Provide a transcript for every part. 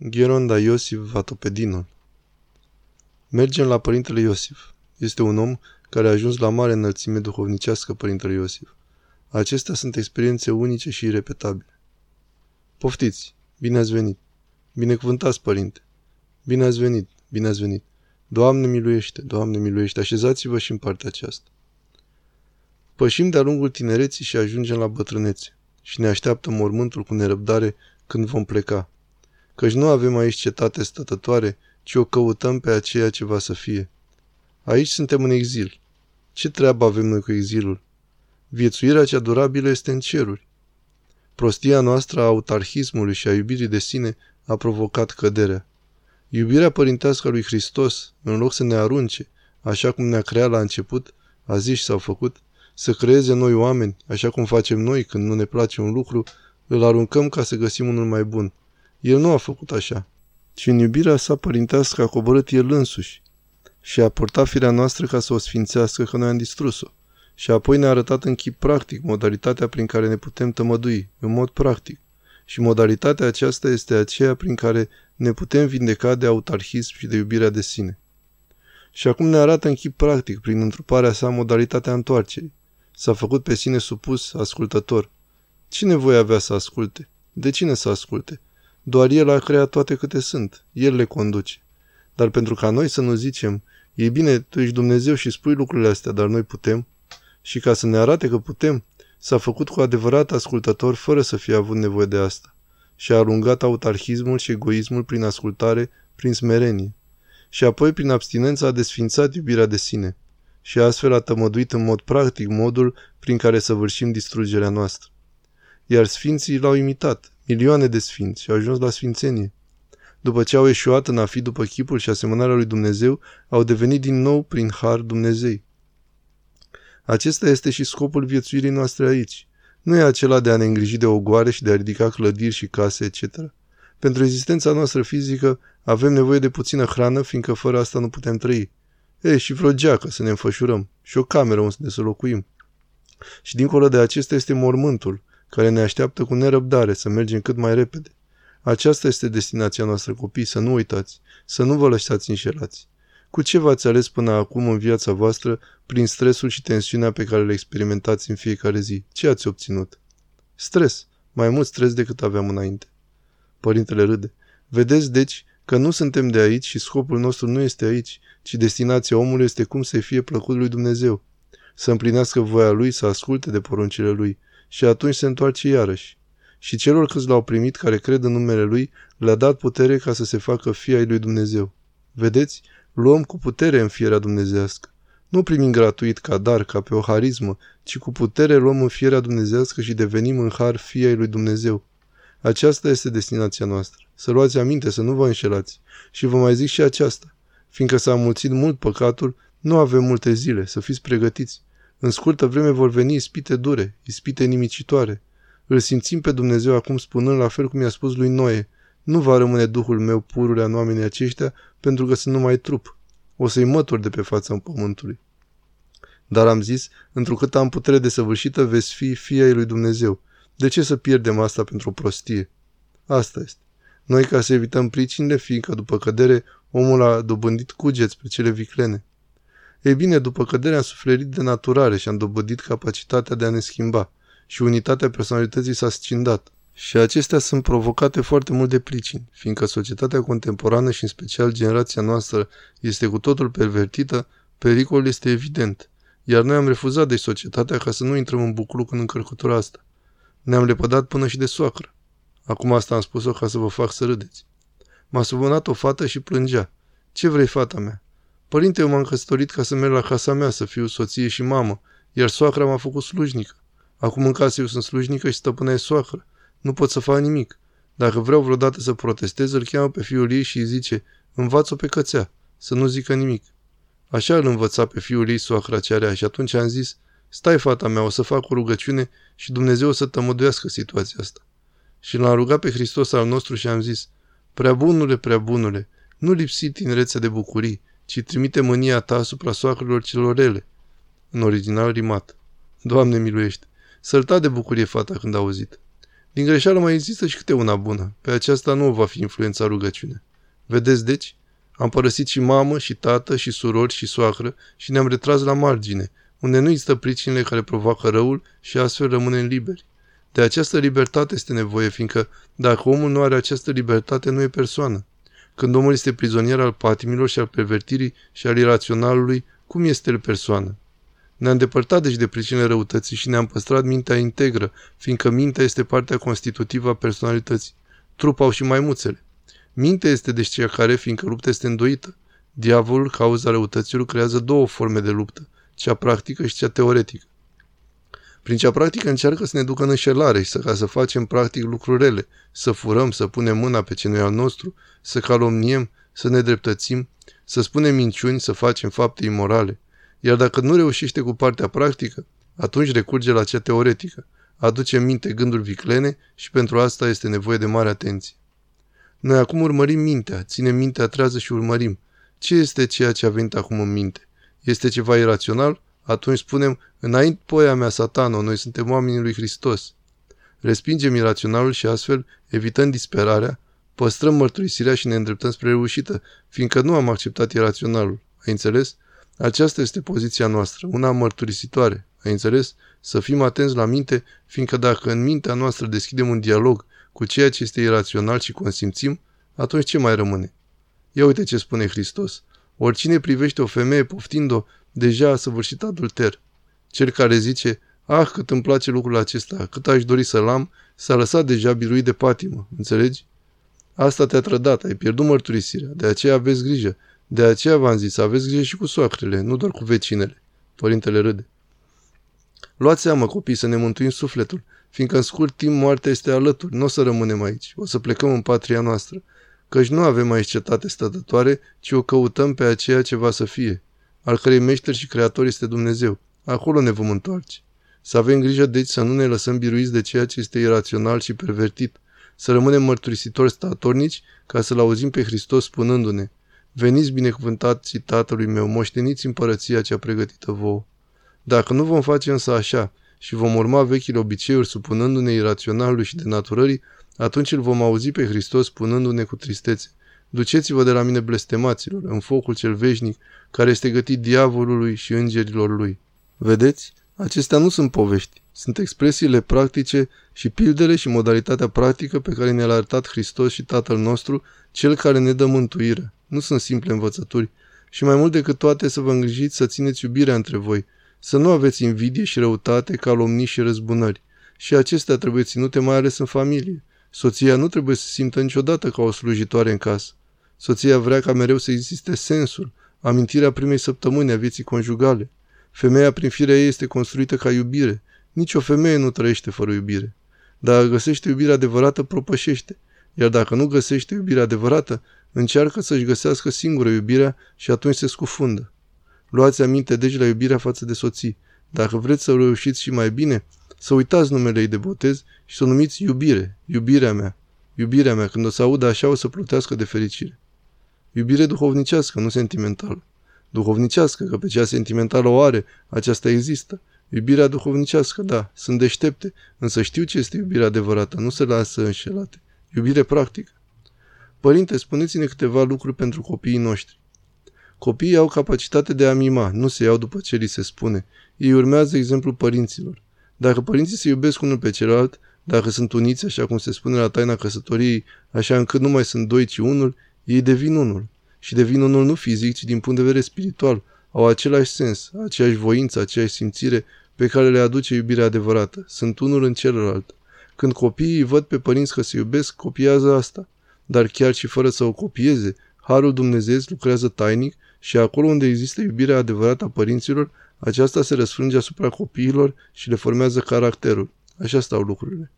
Gheronda Iosif Vatopedinul. Mergem la Părintele Iosif. Este un om care a ajuns la mare înălțime duhovnicească, Părintele Iosif. Acestea sunt experiențe unice și irepetabile. Poftiți! Bine ați venit! Binecuvântați, Părinte! Bine ați venit! Bine ați venit! Doamne miluiește! Doamne miluiește! Așezați-vă și în partea aceasta. Pășim de-a lungul tinereții și ajungem la bătrânețe și ne așteaptă mormântul cu nerăbdare când vom pleca. Căci nu avem aici cetate stătătoare, ci o căutăm pe aceea ce va să fie. Aici suntem în exil. Ce treabă avem noi cu exilul? Viețuirea cea durabilă este în ceruri. Prostia noastră a autarhismului și a iubirii de sine a provocat căderea. Iubirea părintească a lui Hristos, în loc să ne arunce, așa cum ne-a creat la început, a zis și s-au făcut, să creeze noi oameni, așa cum facem noi când nu ne place un lucru, îl aruncăm ca să găsim unul mai bun. El nu a făcut așa, ci în iubirea sa părintească a coborât el însuși și a purtat firea noastră ca să o sfințească, că noi am distrus-o. Și apoi ne-a arătat în chip practic modalitatea prin care ne putem tămădui, în mod practic. Și modalitatea aceasta este aceea prin care ne putem vindeca de autarhism și de iubirea de sine. Și acum ne arată în chip practic, prin întruparea sa, modalitatea întoarcerii. S-a făcut pe sine supus, ascultător. Cine voi avea să asculte? De cine să asculte? Doar El a creat toate câte sunt. El le conduce. Dar pentru ca noi să nu zicem, e bine, tu ești Dumnezeu și spui lucrurile astea, dar noi putem. Și ca să ne arate că putem, s-a făcut cu adevărat ascultător fără să fie avut nevoie de asta. Și a alungat autarhismul și egoismul prin ascultare, prin smerenie. Și apoi prin abstinență a desfințat iubirea de sine. Și astfel a tămăduit în mod practic modul prin care săvârșim distrugerea noastră. Iar sfinții l-au imitat. Milioane de sfinți și au ajuns la sfințenie. După ce au eșuat în a fi după chipul și asemănarea lui Dumnezeu, au devenit din nou prin har Dumnezei. Acesta este și scopul viețuirii noastre aici. Nu e acela de a ne îngriji de ogoare și de a ridica clădiri și case, etc. Pentru existența noastră fizică avem nevoie de puțină hrană, fiindcă fără asta nu putem trăi. Și vreo geacă să ne înfășurăm și o cameră unde să locuim. Și dincolo de acesta este mormântul, care ne așteaptă cu nerăbdare să mergem cât mai repede. Aceasta este destinația noastră, copii, să nu uitați, să nu vă lăsați înșelați. Cu ce v-ați ales până acum în viața voastră prin stresul și tensiunea pe care le experimentați în fiecare zi? Ce ați obținut? Stres. Mai mult stres decât aveam înainte. Părintele râde. Vedeți, deci, că nu suntem de aici și scopul nostru nu este aici, ci destinația omului este cum să-i fie plăcut lui Dumnezeu. Să împlinească voia lui, să asculte de poruncile lui. Și atunci se întoarce iarăși. Și celor câți l-au primit, care cred în numele lui, le-a dat putere ca să se facă fii ai lui Dumnezeu. Vedeți? Luăm cu putere înfierea dumnezească. Nu primim gratuit ca dar, ca pe o harismă, ci cu putere luăm înfierea dumnezească și devenim în har fii ai lui Dumnezeu. Aceasta este destinația noastră. Să luați aminte, să nu vă înșelați. Și vă mai zic și aceasta. Fiindcă s-a înmulțit mult păcatul, nu avem multe zile, să fiți pregătiți. În scurtă vreme vor veni ispite dure, ispite nimicitoare. Îl simțim pe Dumnezeu acum spunând la fel cum i-a spus lui Noe, nu va rămâne Duhul meu pururea în oamenii aceștia pentru că sunt numai trup. O să-i mătur de pe fața pământului. Dar am zis, întrucât am putere desăvârșită, veți fi fii ai lui Dumnezeu. De ce să pierdem asta pentru o prostie? Asta este. Noi ca să evităm pricinile, fiindcă după cădere omul a dobândit cugeți pe cele viclene. Ei bine, după cădere am suferit de naturare și am dobândit capacitatea de a ne schimba și unitatea personalității s-a scindat. Și acestea sunt provocate foarte mult de pricini, fiindcă societatea contemporană și în special generația noastră este cu totul pervertită, pericolul este evident, iar noi am refuzat de societatea ca să nu intrăm în bucluc în încărcătura asta. Ne-am lepădat până și de soacră. Acum asta am spus-o ca să vă fac să râdeți. M-a supunat o fată și plângea. Ce vrei, fata mea? Părinte, eu m-am căsătorit ca să merg la casa mea, să fiu soție și mamă, iar soacra m-a făcut slujnică. Acum în casă eu sunt slujnică și stăpâna e soacră. Nu pot să fac nimic. Dacă vreau vreodată să protestez, îl cheamă pe fiul ei și îi zice, învață-o pe cățea, să nu zică nimic. Așa îl învăța pe fiul ei soacra cea rea și atunci am zis, stai fata mea, o să fac o rugăciune și Dumnezeu o să tămăduiască situația asta. Și l-am rugat pe Hristos al nostru și am zis, prea bunule, prea bunule, nu lipsi tinerețea de bucurii, ci trimite mânia ta asupra soacrelor celor rele. În original rimat. Doamne miluiește! Sălta de bucurie fata când a auzit. Din greșeală mai există și câte una bună. Pe aceasta nu va fi influența rugăciune. Vedeți, deci? Am părăsit și mamă, și tată, și surori, și soacră și ne-am retras la margine, unde nu există pricinile care provoacă răul și astfel rămânem liberi. De această libertate este nevoie, fiindcă dacă omul nu are această libertate, nu e persoană. Când omul este prizonier al patimilor și al pervertirii și al iraționalului, cum este el persoană? Ne-am depărtat deci de pricinile răutății și ne-am păstrat mintea integră, fiindcă mintea este partea constitutivă a personalității. Trup au și maimuțele. Mintea este deci cea care, fiindcă lupta este îndoită. Diavolul, cauza răutăților, creează două forme de luptă, cea practică și cea teoretică. Prin cea practică încearcă să ne ducă în înșelare și ca să facem practic lucruri rele, să furăm, să punem mâna pe ce nu e al nostru, să calomniem, să ne dreptățim, să spunem minciuni, să facem fapte imorale. Iar dacă nu reușește cu partea practică, atunci recurge la cea teoretică, aduce în minte gânduri viclene și pentru asta este nevoie de mare atenție. Noi acum urmărim mintea, ținem mintea trează și urmărim. Ce este ceea ce a venit acum în minte? Este ceva irațional? Atunci spunem, înainte poia mea satano, noi suntem oamenii lui Hristos. Respingem iraționalul și astfel evităm disperarea, păstrăm mărturisirea și ne îndreptăm spre reușită, fiindcă nu am acceptat iraționalul. Ai înțeles? Aceasta este poziția noastră, una mărturisitoare. Ai înțeles? Să fim atenți la minte, fiindcă dacă în mintea noastră deschidem un dialog cu ceea ce este irațional și consimțim, atunci ce mai rămâne? Ia uite ce spune Hristos. Oricine privește o femeie poftind-o, deja a săvârșit adulter. Cel care zice, ah, cât îmi place lucrul acesta, cât aș dori să-l am, s-a lăsat deja biruit de patimă, înțelegi? Asta te-a trădat, ai pierdut mărturisirea, de aceea aveți grijă. De aceea v-am zis, aveți grijă și cu soacrele, nu doar cu vecinele. Părintele râde. Luați seama, copii, să ne mântuim sufletul, fiindcă în scurt timp moartea este alături, nu o să rămânem aici, o să plecăm în patria noastră, căci nu avem aici cetate stătătoare, ci o căutăm pe aceea ce va să fie, al cărei meșter și creator este Dumnezeu. Acolo ne vom întoarce. Să avem grijă, deci, să nu ne lăsăm biruiți de ceea ce este irațional și pervertit, să rămânem mărturisitori statornici ca să-L auzim pe Hristos spunându-ne, veniți binecuvântați Tatălui meu, moșteniți împărăția cea pregătită vouă. Dacă nu vom face însă așa și vom urma vechile obiceiuri supunându-ne iraționalului și denaturării, atunci îl vom auzi pe Hristos spunându-ne cu tristețe, duceți-vă de la mine, blestemaților, în focul cel veșnic care este gătit diavolului și îngerilor lui. Vedeți? Acestea nu sunt povești, sunt expresiile practice și pildele și modalitatea practică pe care ne-a arătat Hristos și Tatăl nostru, Cel care ne dă mântuire. Nu sunt simple învățături și mai mult decât toate să vă îngrijiți să țineți iubirea între voi, să nu aveți invidie și răutate, calomnii și răzbunări. Și acestea trebuie ținute mai ales în familie. Soția nu trebuie să se simtă niciodată ca o slujitoare în casă. Soția vrea ca mereu să existe sensul, amintirea primei săptămâni a vieții conjugale. Femeia prin firea ei este construită ca iubire. Nici o femeie nu trăiește fără iubire. Dacă găsește iubirea adevărată, propășește. Iar dacă nu găsește iubirea adevărată, încearcă să-și găsească singură iubirea și atunci se scufundă. Luați aminte deci la iubirea față de soții. Dacă vreți să reușiți și mai bine, să uitați numele ei de botez și să o numiți iubire, iubirea mea. Iubirea mea, când o să audă așa, o să plutească de fericire. Iubire duhovnicească, nu sentimentală. Duhovnicească, că pe cea sentimentală o are, aceasta există. Iubirea duhovnicească, da, sunt deștepte, însă știu ce este iubirea adevărată, nu se lasă înșelate. Iubire practică. Părinte, spuneți-ne câteva lucruri pentru copiii noștri. Copiii au capacitate de a mima, nu se iau după ce li se spune. Ei urmează exemplul părinților. Dacă părinții se iubesc unul pe celălalt, dacă sunt uniți, așa cum se spune la taina căsătoriei, așa încât nu mai sunt doi, ci unul, ei devin unul. Și devin unul nu fizic, ci din punct de vedere spiritual. Au același sens, aceeași voință, aceeași simțire pe care le aduce iubirea adevărată. Sunt unul în celălalt. Când copiii văd pe părinți că se iubesc, copiază asta. Dar chiar și fără să o copieze, Harul Dumnezeiesc lucrează tainic și acolo unde există iubirea adevărată a părinților, aceasta se răsfrânge asupra copiilor și le formează caracterul. Așa stau lucrurile.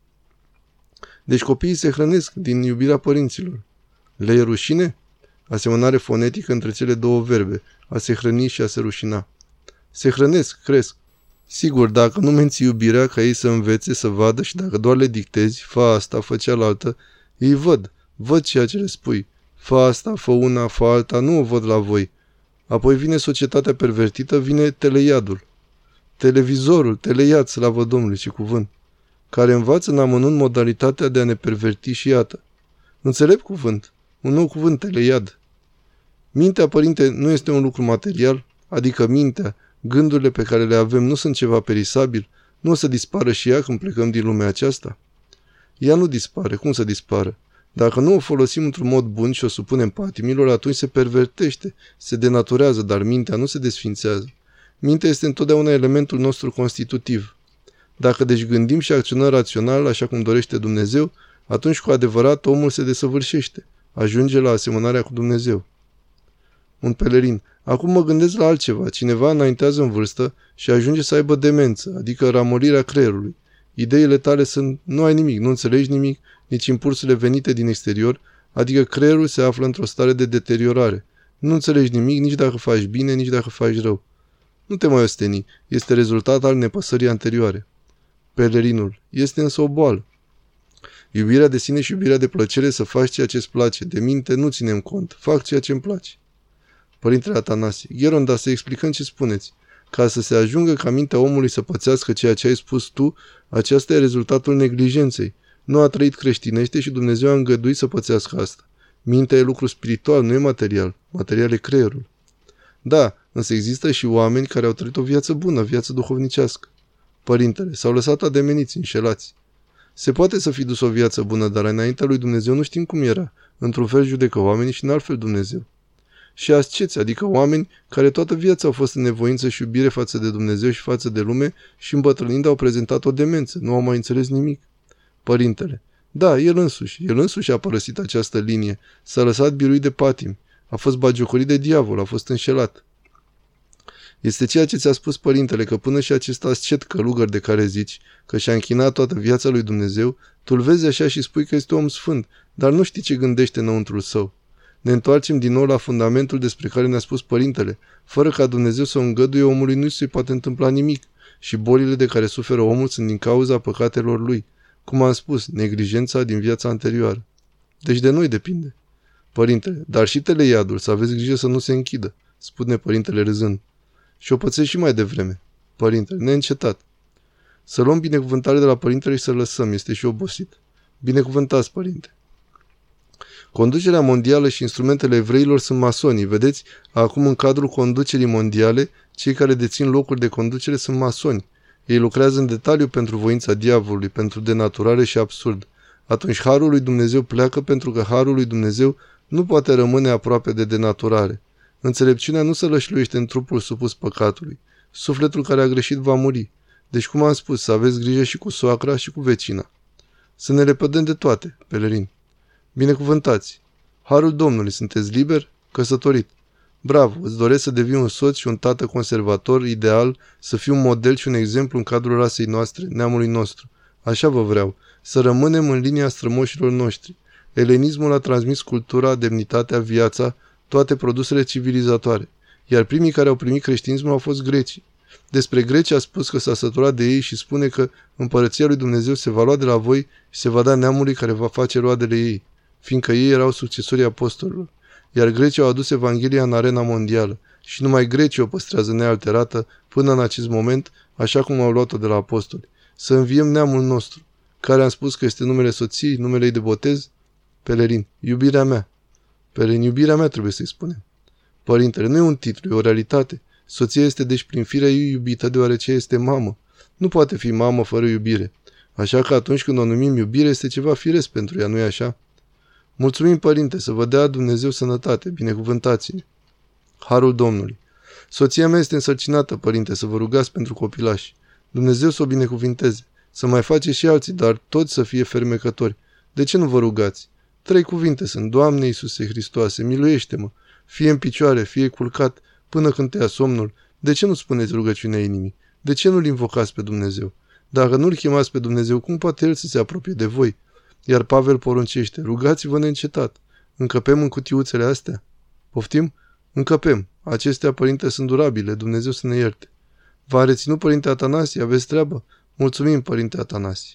Deci copiii se hrănesc din iubirea părinților. Le e rușine? Asemănare fonetică între cele două verbe, a se hrăni și a se rușina. Se hrănesc, cresc. Sigur, dacă nu menții iubirea ca ei să învețe, să vadă și dacă doar le dictezi, fă asta, fă cealaltă, ei văd ceea ce le spui. Fă asta, fă una, fă alta, nu o văd la voi. Apoi vine societatea pervertită, vine teleiadul. Televizorul, teleiad, slavă Domnului, ce cuvânt. care învață în amănunt modalitatea de a ne perverti și iată. Înțelept cuvânt, un nou cuvânt, teleiad. Mintea, părinte, nu este un lucru material, adică mintea, gândurile pe care le avem nu sunt ceva perisabil, nu o să dispară și ea când plecăm din lumea aceasta? Ea nu dispare, cum să dispară? Dacă nu o folosim într-un mod bun și o supunem patimilor, atunci se pervertește, se denaturează, dar mintea nu se desfințează. Mintea este întotdeauna elementul nostru constitutiv. Dacă deci gândim și acționăm rațional, așa cum dorește Dumnezeu, atunci cu adevărat omul se desăvârșește, ajunge la asemănarea cu Dumnezeu. Un pelerin. Acum mă gândesc la altceva. Cineva înaintează în vârstă și ajunge să aibă demență, adică ramolirea creierului. Ideile tale sunt, nu ai nimic, nu înțelegi nimic, nici impulsurile venite din exterior, adică creierul se află într-o stare de deteriorare. Nu înțelegi nimic, nici dacă faci bine, nici dacă faci rău. Nu te mai osteni, este rezultat al nepăsării anterioare. Pelerinul. Este însă o boală. Iubirea de sine și iubirea de plăcere să faci ceea ce-ți place, de minte nu ținem cont, fac ceea ce-mi place. Părintele Atanasie. Gheronda, să explicăm ce spuneți. Ca să se ajungă ca mintea omului să pățească ceea ce ai spus tu, aceasta e rezultatul neglijenței. Nu a trăit creștinește și Dumnezeu a îngăduit să pățească asta. Mintea e lucru spiritual, nu e material. Material e creierul. Da, însă există și oameni care au trăit o viață bună, viață duhovnicească. Părintele, s-au lăsat ademeniți, înșelați. Se poate să fi dus o viață bună, dar înaintea lui Dumnezeu nu știm cum era. Într-un fel judecă oamenii și în altfel Dumnezeu. Și asceți, adică oameni care toată viața au fost în nevoință și iubire față de Dumnezeu și față de lume și îmbătrânind au prezentat o demență, nu au mai înțeles nimic. Părintele, da, el însuși a părăsit această linie, s-a lăsat biruit de patimi, a fost bagiocorit de diavol, a fost înșelat. Este ceea ce ți-a spus părintele, că până și acest ascet călugăr de care zici, că și-a închinat toată viața lui Dumnezeu, tu-l vezi așa și spui că este om sfânt, dar nu știi ce gândește înăuntrul său. Ne întoarcem din nou la fundamentul despre care ne-a spus părintele. Fără ca Dumnezeu să o îngăduie, omului nu se poate întâmpla nimic și bolile de care suferă omul sunt din cauza păcatelor lui. Cum am spus, neglijența din viața anterioară. Deci de noi depinde. Părintele, dar și teleiadul, să aveți grijă să nu se închidă, spune părintele râzând. Și o pățesc și mai devreme. Părintele, neîncetat. Să luăm binecuvântare de la părintele și să lăsăm, este și obosit. Binecuvântați, părinte. Conducerea mondială și instrumentele evreilor sunt masonii. Vedeți, acum în cadrul conducerii mondiale, cei care dețin locuri de conducere sunt masoni. Ei lucrează în detaliu pentru voința diavolului, pentru denaturare și absurd. Atunci harul lui Dumnezeu pleacă pentru că harul lui Dumnezeu nu poate rămâne aproape de denaturare. Înțelepciunea nu se lășluiește în trupul supus păcatului. Sufletul care a greșit va muri. Deci, cum am spus, să aveți grijă și cu soacra și cu vecina. Să ne lepădăm de toate, pelerin. Binecuvântați! Harul Domnului, sunteți liber? Căsătorit! Bravo! Îți doresc să devii un soț și un tată conservator, ideal, să fii un model și un exemplu în cadrul rasei noastre, neamului nostru. Așa vă vreau, să rămânem în linia strămoșilor noștri. Elenismul a transmis cultura, demnitatea, viața, toate produsele civilizatoare, iar primii care au primit creștinismul au fost grecii. Despre greci a spus că s-a săturat de ei și spune că împărăția lui Dumnezeu se va lua de la voi și se va da neamului care va face roadele ei, fiindcă ei erau succesorii apostolilor, iar grecii au adus Evanghelia în arena mondială și numai grecii o păstrează nealterată până în acest moment, așa cum au luat-o de la apostoli. Să înviem neamul nostru, care am spus că este numele soției, numele ei de botez, pelerin, iubirea mea. Pelerin, iubirea mea trebuie să-i spunem. Părintele, nu e un titlu, e o realitate. Soția este deci prin firea ei iubită, deoarece este mamă. Nu poate fi mamă fără iubire. Așa că atunci când o numim iubire, este ceva firesc pentru ea, nu-i așa? Mulțumim, părinte, să vă dea Dumnezeu sănătate, binecuvântați-ne. Harul Domnului. Soția mea este însărcinată, părinte, să vă rugați pentru copilași. Dumnezeu să o binecuvinteze, să mai face și alții, dar toți să fie fermecători. De ce nu vă rugați? 3 cuvinte sunt: Doamne Iisuse Hristoase, miluiește-mă, fie în picioare, fie culcat, până când te ia somnul. De ce nu spuneți rugăciunea inimii? De ce nu-L invocați pe Dumnezeu? Dacă nu-L chemați pe Dumnezeu, cum poate El să se apropie de voi? Iar Pavel poruncește: rugați-vă neîncetat. Încăpem în cutiuțele astea? Poftim? Încăpem. Acestea, părinte, sunt durabile. Dumnezeu să ne ierte. V-a reținut, părinte Atanasie? Aveți treabă? Mulțumim, părinte Atanasie.